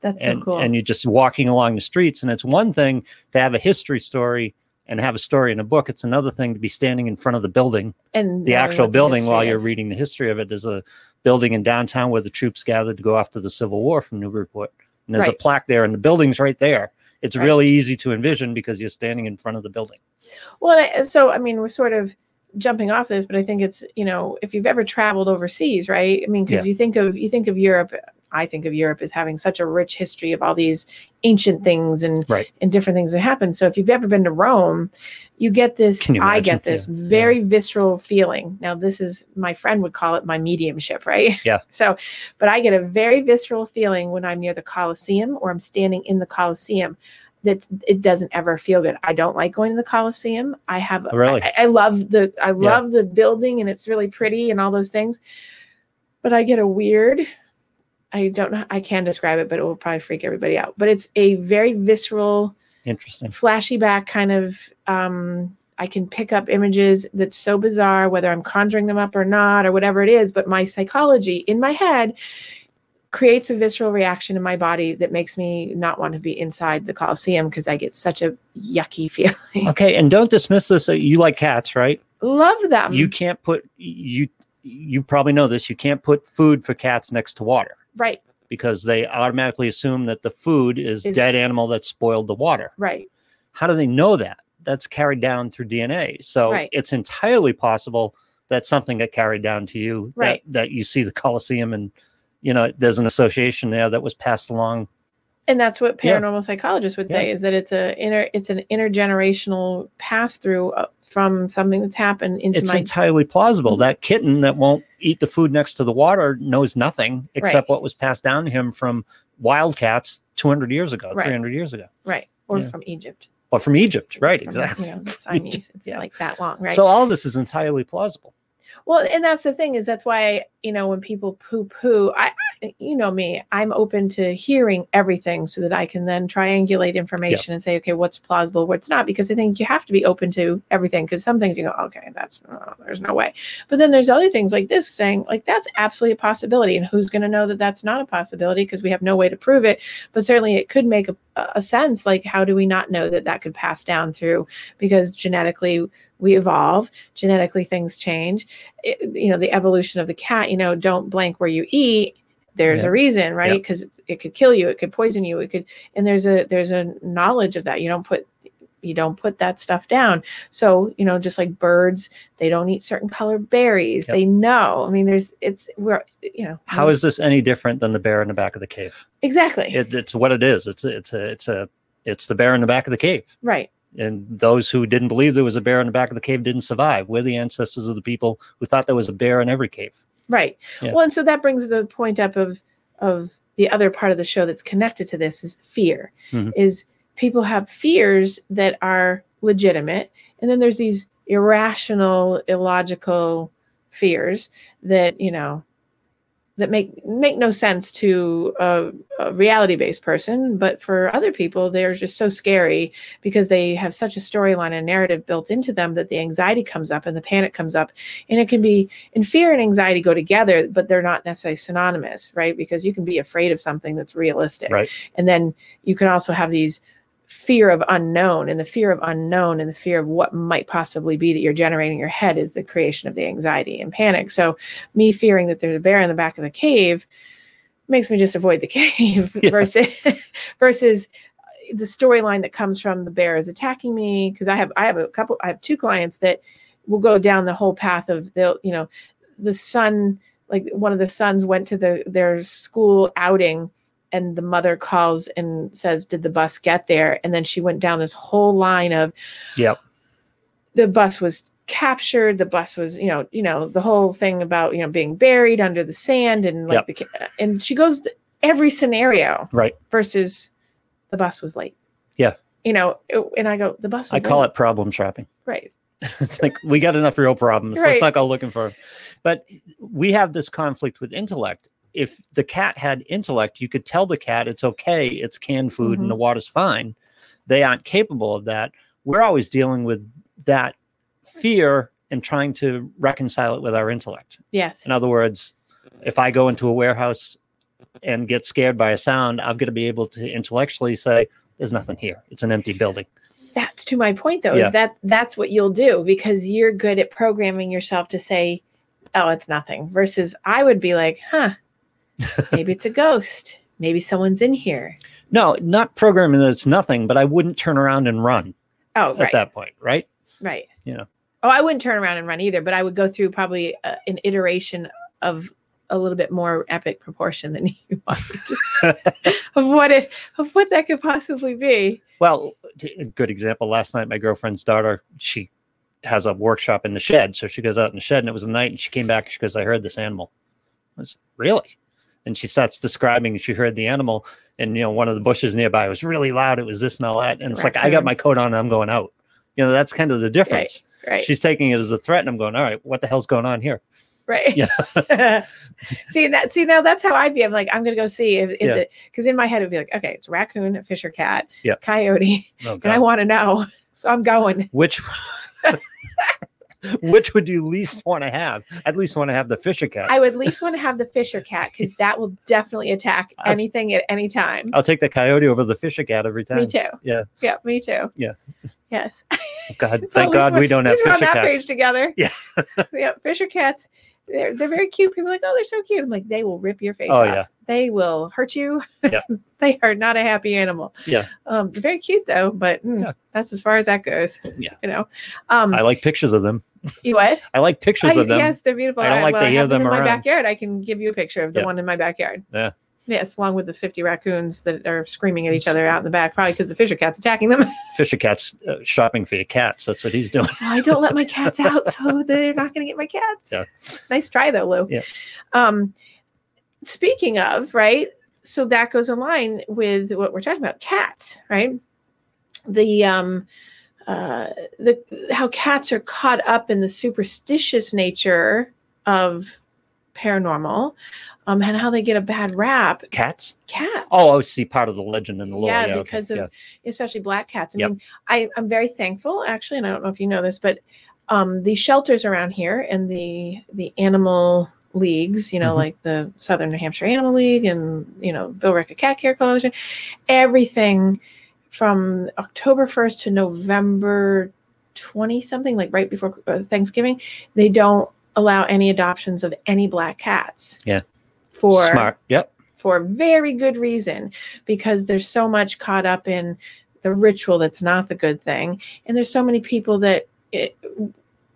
That's and, so cool. And you're just walking along the streets, and it's one thing to have a history story and have a story in a book. It's another thing to be standing in front of the building, and the actual building, while you're reading the history of it. There's a building in downtown where the troops gathered to go after the Civil War from Newburyport. And there's right. a plaque there, and the building's right there. It's right. really easy to envision because you're standing in front of the building. Well, so, I mean, we're sort of jumping off this, but I think it's, you know, if you've ever traveled overseas, right? I mean, because yeah. you think of, you think of Europe, I think of Europe as having such a rich history of all these ancient things and, right. and different things that happened. So if you've ever been to Rome, you get this, you I get this yeah. very yeah. visceral feeling. Now, this is, my friend would call it my mediumship, right? Yeah. So, but I get a very visceral feeling when I'm near the Colosseum or I'm standing in the Colosseum that it doesn't ever feel good. I don't like going to the Colosseum. I have, really? I, I love the, I love yeah. the building, and it's really pretty and all those things, but I get a weird, I don't know. I can describe it, but it will probably freak everybody out. But it's a very visceral, interesting, flashy back kind of. Um, I can pick up images that's so bizarre, whether I'm conjuring them up or not, or whatever it is. But my psychology in my head creates a visceral reaction in my body that makes me not want to be inside the Colosseum because I get such a yucky feeling. Okay, and don't dismiss this. You like cats, right? Love them. You can't put you. You probably know this. You can't put food for cats next to water. Right. Because they automatically assume that the food is, is dead animal that spoiled the water. Right. How do they know that? That's carried down through D N A. So right. it's entirely possible that something got carried down to you, right. that, that you see the Colosseum and, you know, there's an association there that was passed along. And that's what paranormal yeah. psychologists would yeah. say, is that it's a inner, it's an intergenerational pass through from something that's happened into it's my. It's entirely plausible. That kitten that won't eat the food next to the water knows nothing except right. what was passed down to him from wildcats two hundred years ago, right. three hundred years ago, right, or yeah. from Egypt, or from Egypt, right? Exactly. From, you know, the Chinese. It's yeah. like that long, right? So all this is entirely plausible. Well, and that's the thing, is that's why, you know, when people poo poo, I, you know me, I'm open to hearing everything so that I can then triangulate information yep. and say, okay, what's plausible, what's not, because I think you have to be open to everything, because some things you go, okay, that's, oh, there's no way. But then there's other things like this saying, like, that's absolutely a possibility. And who's going to know that that's not a possibility, because we have no way to prove it. But certainly it could make a, a sense. Like, how do we not know that that could pass down through, because genetically we evolve, genetically things change. It, you know, the evolution of the cat, you know, don't blank where you eat. There's yeah. a reason, right? Because yep. it could kill you, it could poison you, it could, and there's a there's a knowledge of that. You don't put you don't put that stuff down. So, you know, just like birds, they don't eat certain colored berries. Yep. They know. I mean, there's it's we're you know. How is this any different than the bear in the back of the cave? Exactly. It, it's what it is. It's it's a, it's a it's the bear in the back of the cave. Right. And those who didn't believe there was a bear in the back of the cave didn't survive. We're the ancestors of the people who thought there was a bear in every cave. Right. Yeah. Well, and so that brings the point up of of the other part of the show that's connected to this is fear. Mm-hmm. Is people have fears that are legitimate. And then there's these irrational, illogical fears that, you know, that make make no sense to a, a reality-based person, but for other people, they're just so scary because they have such a storyline and narrative built into them that the anxiety comes up and the panic comes up. And it can be, and fear and anxiety go together, but they're not necessarily synonymous, right? Because you can be afraid of something that's realistic. Right. And then you can also have these fear of unknown, and the fear of unknown and the fear of what might possibly be that you're generating in your head is the creation of the anxiety and panic. So me fearing that there's a bear in the back of the cave makes me just avoid the cave yeah. versus versus the storyline that comes from the bear is attacking me. Because I have I have a couple I have two clients that will go down the whole path of they'll you know the son, like one of the sons went to the their school outing. And the mother calls and says, did the bus get there? And then she went down this whole line of, yep, the bus was captured. The bus was, you know, you know, the whole thing about, you know, being buried under the sand and like yep. the, and she goes to every scenario, right? Versus the bus was late. Yeah. You know, and I go, the bus was I late. Call it problem shopping. Right. It's like, we got enough real problems. Right. Let's not go looking for them. But we have this conflict with intellect. If the cat had intellect, you could tell the cat it's okay, it's canned food mm-hmm. and the water's fine. They aren't capable of that. We're always dealing with that fear and trying to reconcile it with our intellect. Yes. In other words, if I go into a warehouse and get scared by a sound, I'm going to be able to intellectually say, there's nothing here. It's an empty building. That's to my point, though, yeah. is that that's what you'll do because you're good at programming yourself to say, oh, it's nothing. Versus I would be like, huh. Maybe it's a ghost. Maybe someone's in here. No, not programming that it's nothing, but I wouldn't turn around and run oh, right. at that point, right? Right. Yeah. Oh, I wouldn't turn around and run either, but I would go through probably a, an iteration of a little bit more epic proportion than you wanted of what it, of what that could possibly be. Well, a good example, last night, my girlfriend's daughter, she has a workshop in the shed. So she goes out in the shed and it was the night and she came back and she goes, I heard this animal. I was really? And she starts describing, she heard the animal and, you know, one of the bushes nearby was really loud. It was this and all that. And it's like, I got my coat on and I'm going out. You know, that's kind of the difference. Right, right. She's taking it as a threat and I'm going, all right, what the hell's going on here? Right. Yeah. see that, see now that's how I'd be. I'm like, I'm going to go see if is yeah. it, because in my head it'd be like, okay, it's a raccoon, a fish or cat, yeah. coyote. Oh, and I want to know. So I'm going. Which, Which would you least want to have? I'd least want to have the Fisher cat. I would least want to have the Fisher cat because that will definitely attack anything at any time. I'll take the coyote over the Fisher cat every time. Me too. Yeah. Yeah. Me too. Yeah. Yes. God, thank so God we don't have Fisher cats. We're on that page together. Yeah. Yeah. Fisher cats. They're they're very cute. People are like, oh, they're so cute. I'm like, they will rip your face oh, off. Yeah. They will hurt you. Yeah. They are not a happy animal. Yeah. Um, they're very cute though, but mm, yeah. that's as far as that goes. Yeah. You know. Um, I like pictures of them. You what? I like pictures I, of them. Yes, they're beautiful. I don't like well, to hear them, them in around. My backyard. I can give you a picture of the yeah. one in my backyard. Yeah. Yes, along with the fifty raccoons that are screaming at each other out in the back, probably because the Fisher cat's attacking them. Fisher cat's uh, shopping for your cats. That's what he's doing. Well, I don't let my cats out, so they're not going to get my cats. Yeah. Nice try, though, Lou. Yeah. Um, speaking of, right, so that goes in line with what we're talking about, cats, right? The um, uh, the how cats are caught up in the superstitious nature of paranormal. Um, and how they get a bad rap. Cats? Cats. Oh, I see part of the legend and the lore. Yeah, yeah because okay. of yeah. especially black cats. I yep. mean, I, I'm very thankful, actually, and I don't know if you know this, but um, the shelters around here and the the animal leagues, you know, mm-hmm. like the Southern New Hampshire Animal League and, you know, Bill Ricker Cat Care Coalition, everything from October first to November twentieth, something, like right before Thanksgiving, they don't allow any adoptions of any black cats. Yeah. For, Smart. Yep. for very good reason, because there's so much caught up in the ritual that's not the good thing. And there's so many people that it,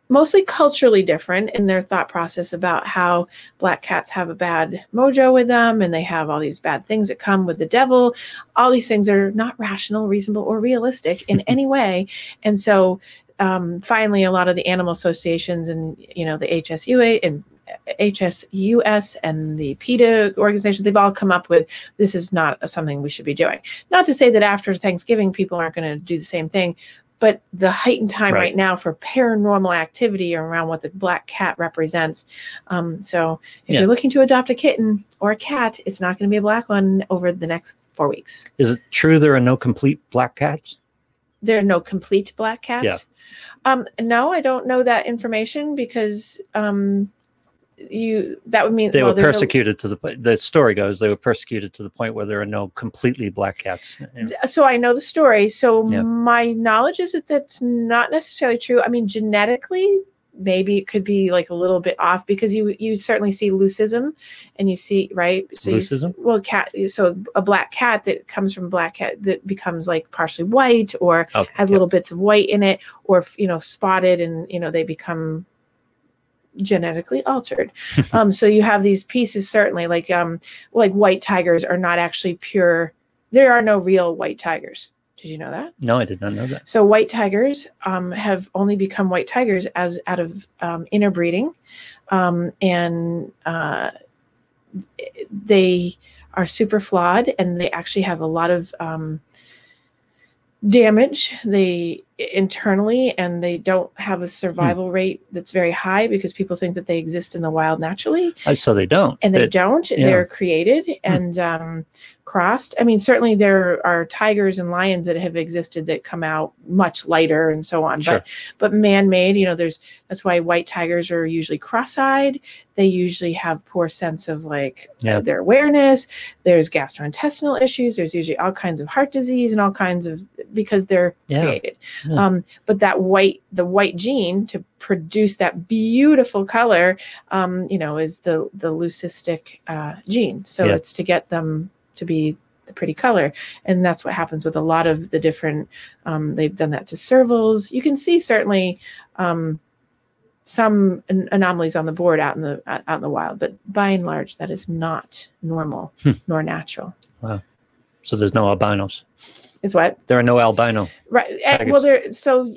mostly culturally different in their thought process about how black cats have a bad mojo with them, and they have all these bad things that come with the devil. All these things are not rational, reasonable, or realistic in any way. And so um, finally, a lot of the animal associations and, you know, the H S U A and H S U S and the PETA organizations, they've all come up with, this is not something we should be doing. Not to say that after Thanksgiving, people aren't going to do the same thing, but the heightened time right, right now for paranormal activity around what the black cat represents. Um, so if yeah. you're looking to adopt a kitten or a cat, it's not going to be a black one over the next four weeks. Is it true there are no complete black cats? There are no complete black cats? Yeah. Um, no, I don't know that information because... Um, You that would mean they well, were persecuted no, to the the story goes they were persecuted to the point where there are no completely black cats. So I know the story. So yeah. my knowledge is that that's not necessarily true. I mean, genetically, maybe it could be like a little bit off because you you certainly see leucism, and you see right so leucism. You, well, cat so a black cat that comes from black cat that becomes like partially white or okay, has yeah. little bits of white in it, or you know spotted, and you know they become genetically altered. Um, so you have these pieces, certainly like, um, like white tigers are not actually pure. There are no real white tigers. Did you know that? No, I did not know that. So white tigers, um, have only become white tigers as out of, um, interbreeding. Um, and, uh, they are super flawed, and they actually have a lot of, um, damage they internally, and they don't have a survival hmm. rate that's very high because people think that they exist in the wild naturally. Uh, so they don't. And they it, don't. Yeah. They're created and hmm. um, crossed. I mean, certainly there are tigers and lions that have existed that come out much lighter and so on. Sure. But but man-made, you know, there's that's why white tigers are usually cross-eyed. They usually have poor sense of like yeah. uh, their awareness. There's gastrointestinal issues. There's usually all kinds of heart disease and all kinds of because they're yeah. created. Yeah. Um, but that white, the white gene to produce that beautiful color, um, you know, is the the leucistic uh, gene. So yeah. it's to get them to be the pretty color. And that's what happens with a lot of the different, um, they've done that to servals. You can see certainly um, some an- anomalies on the board out in the, out in the wild, but by and large, that is not normal hmm. nor natural. Wow. So there's no albinos. Is what? There are no albino. Right. And, well, there. So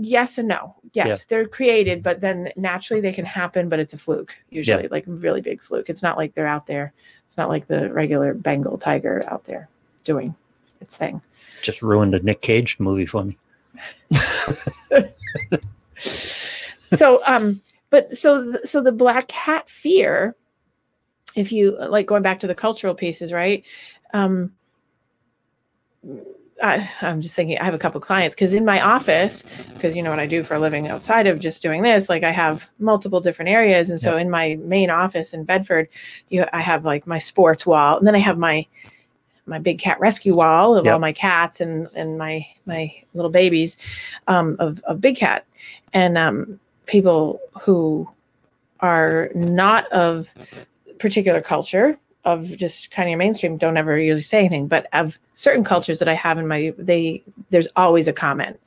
yes and no. Yes, yeah. they're created, but then naturally they can happen, but it's a fluke usually, yeah. like really big fluke. It's not like they're out there. It's not like the regular Bengal tiger out there doing its thing. Just ruined a Nick Cage movie for me. so, um, but so, so the black cat fear, if you like going back to the cultural pieces, right? Um, I, I'm just thinking I have a couple clients because in my office, because you know what I do for a living outside of just doing this, like I have multiple different areas. And so yeah. in my main office in Bedford, you, I have like my sports wall, and then I have my my big cat rescue wall of yeah. all my cats and and my my little babies um, of, of big cat. And um, people who are not of particular culture of just kind of mainstream don't ever usually say anything, but of certain cultures that I have in my, they, there's always a comment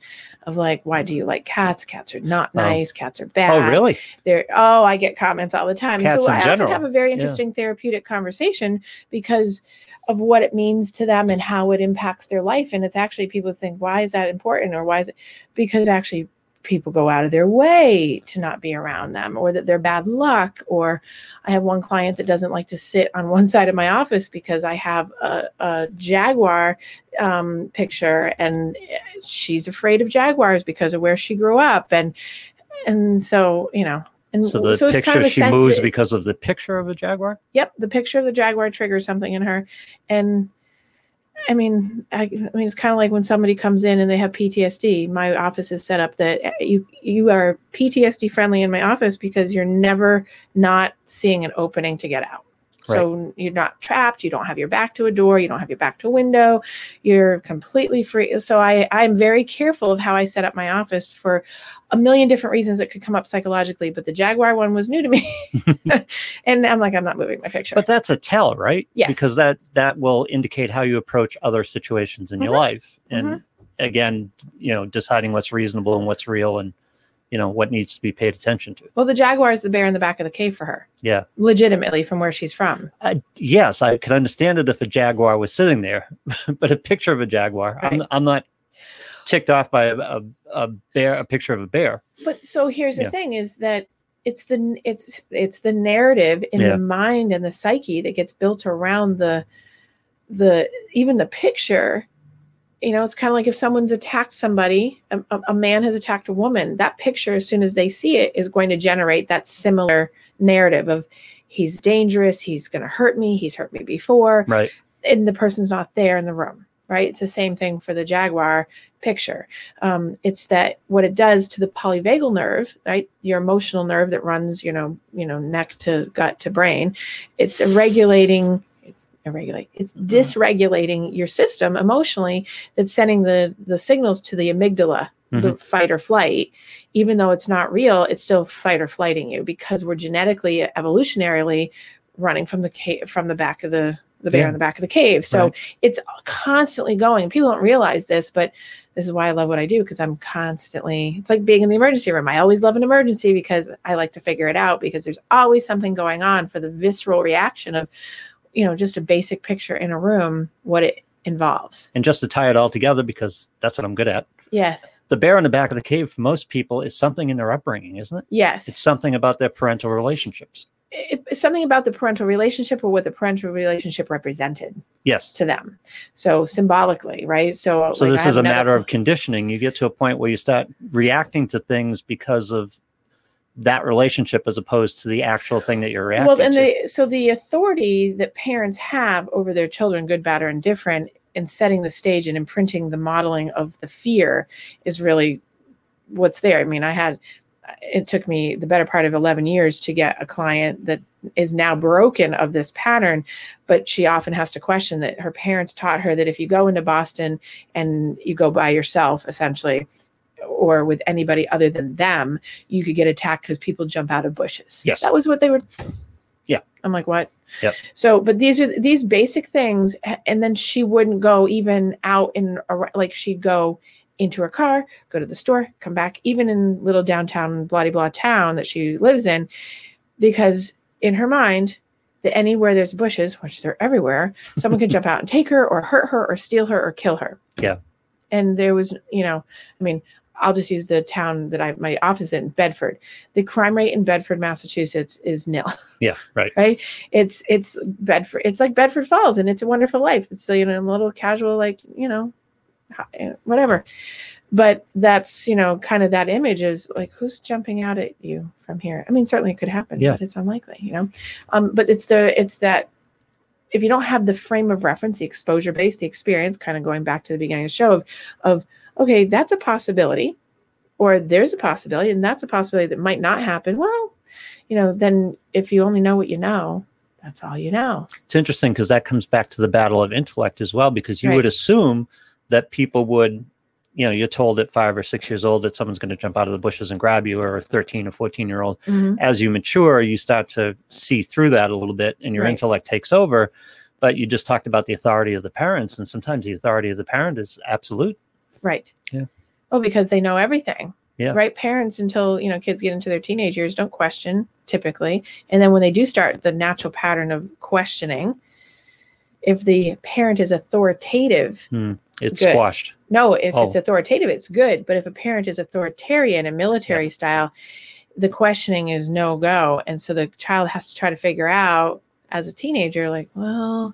of like, why do you like cats? Cats are not nice. Oh. Cats are bad. Oh, really? They're, oh, I get comments all the time. Cats so in I general. Often have a very interesting yeah. therapeutic conversation because of what it means to them and how it impacts their life. And it's actually people think, why is that important? Or why is it? Because actually people go out of their way to not be around them, or that they're bad luck. Or I have one client that doesn't like to sit on one side of my office because I have a, a jaguar um, picture, and she's afraid of jaguars because of where she grew up. And, and so, you know, and so the so it's picture kind of she moves that, because of the picture of a jaguar. Yep. The picture of the jaguar triggers something in her. And I mean, I, I mean, it's kind of like when somebody comes in and they have P T S D. My office is set up that you you are P T S D friendly in my office because you're never not seeing an opening to get out. Right. So you're not trapped. You don't have your back to a door. You don't have your back to a window. You're completely free. So I, I'm very careful of how I set up my office for a million different reasons that could come up psychologically. But the jaguar one was new to me. And I'm like, I'm not moving my picture. But that's a tell, right? Yes. Because that, that will indicate how you approach other situations in mm-hmm. your life. And mm-hmm. again, you know, deciding what's reasonable and what's real and you know, what needs to be paid attention to. Well, the jaguar is the bear in the back of the cave for her. Yeah. Legitimately, from where she's from. Uh, yes, I could understand it if a jaguar was sitting there, but a picture of a jaguar, right. I'm, I'm not ticked off by a, a, a bear, a picture of a bear. But so here's the yeah. thing is that it's the, it's, it's the narrative in yeah. the mind and the psyche that gets built around the, the, even the picture. You know, it's kind of like if someone's attacked somebody, a, a man has attacked a woman, that picture, as soon as they see it, is going to generate that similar narrative of he's dangerous, he's going to hurt me, he's hurt me before. Right. And the person's not there in the room, right? It's the same thing for the jaguar picture. Um, it's that what it does to the polyvagal nerve, right? Your emotional nerve that runs, you know, you know, neck to gut to brain. It's a regulating regulate. It's dysregulating your system emotionally that's sending the, the signals to the amygdala, mm-hmm. the fight or flight. Even though it's not real, it's still fight or flighting you because we're genetically, evolutionarily running from the cave, from the back of the, the bear yeah. in the back of the cave. So right. it's constantly going. People don't realize this, but this is why I love what I do, because I'm constantly, it's like being in the emergency room. I always love an emergency because I like to figure it out, because there's always something going on for the visceral reaction of, you know, just a basic picture in a room, what it involves. And just to tie it all together, because that's what I'm good at. Yes. The bear in the back of the cave for most people is something in their upbringing, isn't it? Yes. It's something about their parental relationships. It's something about the parental relationship, or what the parental relationship represented yes. to them. So symbolically, right? So, so like this is a matter of conditioning. You get to a point where you start reacting to things because of that relationship, as opposed to the actual thing that you're reacting well, and to. The, so the authority that parents have over their children, good, bad, or indifferent, in setting the stage and imprinting the modeling of the fear is really what's there. I mean, I had, it took me the better part of eleven years to get a client that is now broken of this pattern, but she often has to question that her parents taught her that if you go into Boston and you go by yourself, essentially, or with anybody other than them, you could get attacked because people jump out of bushes. Yes. That was what they were. Yeah. I'm like, what? Yeah. So, but these are these basic things. And then she wouldn't go even out in, like, she'd go into her car, go to the store, come back, even in little downtown, blah, blah, town that she lives in, because in her mind, that anywhere there's bushes, which they're everywhere, someone could jump out and take her or hurt her or steal her or kill her. Yeah. And there was, you know, I mean, I'll just use the town that I my office in, Bedford. The crime rate in Bedford, Massachusetts, is nil. Yeah, right. Right. It's it's Bedford. It's like Bedford Falls, and It's a Wonderful Life. It's you know a little casual, like you know, whatever. But that's you know kind of that image is like, who's jumping out at you from here? I mean, certainly it could happen, yeah. but it's unlikely. You know, um, but it's the it's that. If you don't have the frame of reference, the exposure base, the experience, kind of going back to the beginning of the show of, of, okay, that's a possibility, or there's a possibility, and that's a possibility that might not happen. Well, you know, then if you only know what you know, that's all you know. It's interesting because that comes back to the battle of intellect as well, because you right. would assume that people would, you know, you're told at five or six years old that someone's going to jump out of the bushes and grab you, or a thirteen or fourteen year old. Mm-hmm. As you mature, you start to see through that a little bit, and your right. intellect takes over. But you just talked about the authority of the parents, and sometimes the authority of the parent is absolute. Right. Yeah. Oh, because they know everything. Yeah. Right. Parents, until, you know, kids get into their teenage years, don't question typically. And then when they do start the natural pattern of questioning, if the parent is authoritative, hmm. it's good. Squashed. No, if oh. it's authoritative, it's good. But if a parent is authoritarian and military yeah. style, the questioning is no go. And so the child has to try to figure out as a teenager, like, well,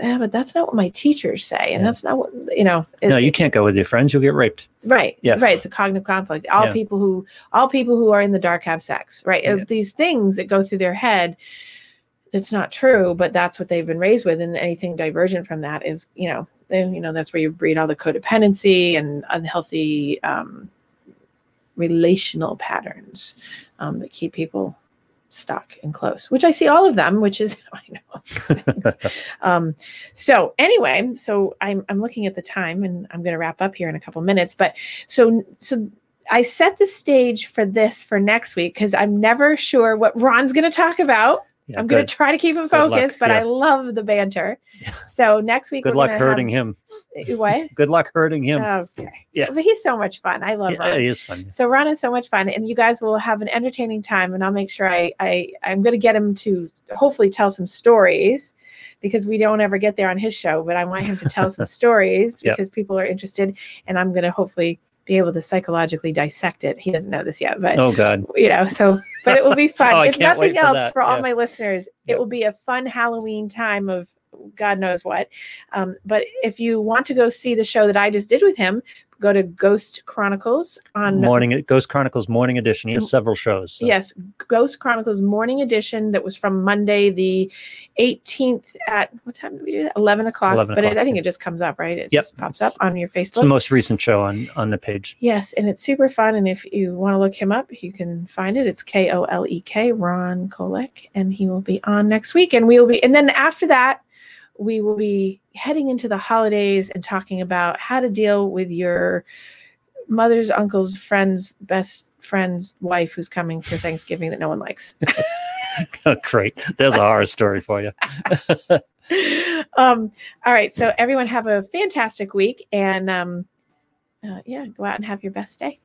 yeah, but that's not what my teachers say. And yeah. that's not what, you know. It, no, you can't go with your friends. You'll get raped. Right. Yeah. Right. It's a cognitive conflict. All yeah. people who all people who are in the dark have sex. Right. Yeah. These things that go through their head. It's not true, but that's what they've been raised with. And anything divergent from that is, you know, you know, that's where you breed all the codependency and unhealthy um, relational patterns um, that keep people stuck and close, which I see all of them, which is, I know. All these things. um, so anyway, so I'm, I'm looking at the time, and I'm going to wrap up here in a couple minutes, but so, so I set the stage for this for next week, because I'm never sure what Ron's going to talk about. Yeah, I'm going to try to keep him focused, but yeah. I love the banter. Yeah. So next week. Good we're luck hurting have... him. What? Good luck hurting him. Okay. Yeah. But he's so much fun. I love yeah, Ron. He is fun. So Ron is so much fun. And you guys will have an entertaining time. And I'll make sure I, I, I'm going to get him to hopefully tell some stories, because we don't ever get there on his show. But I want him to tell some stories yep. because people are interested. And I'm going to hopefully be able to psychologically dissect it. He doesn't know this yet, but oh god, you know, so but it will be fun. oh, if nothing else that. for yeah. all my listeners, it yep. will be a fun Halloween time of god knows what. Um, but if you want to go see the show that I just did with him, go to Ghost Chronicles on morning Ghost Chronicles morning edition. He has several shows. So. Yes. Ghost Chronicles morning edition. That was from Monday, the eighteenth at what time did we do that? eleven o'clock eleven but o'clock. It, I think it just comes up, right? It yep. just pops up on your Facebook. It's the most recent show on, on the page. Yes. And it's super fun. And if you want to look him up, you can find it. It's K O L E K Ron Kolick. And he will be on next week. And we will be, and then after that, we will be heading into the holidays and talking about how to deal with your mother's, uncle's, friend's, best friend's wife who's coming for Thanksgiving that no one likes. Oh, great. There's a horror story for you. um, all right. So everyone have a fantastic week, and um, uh, yeah, go out and have your best day.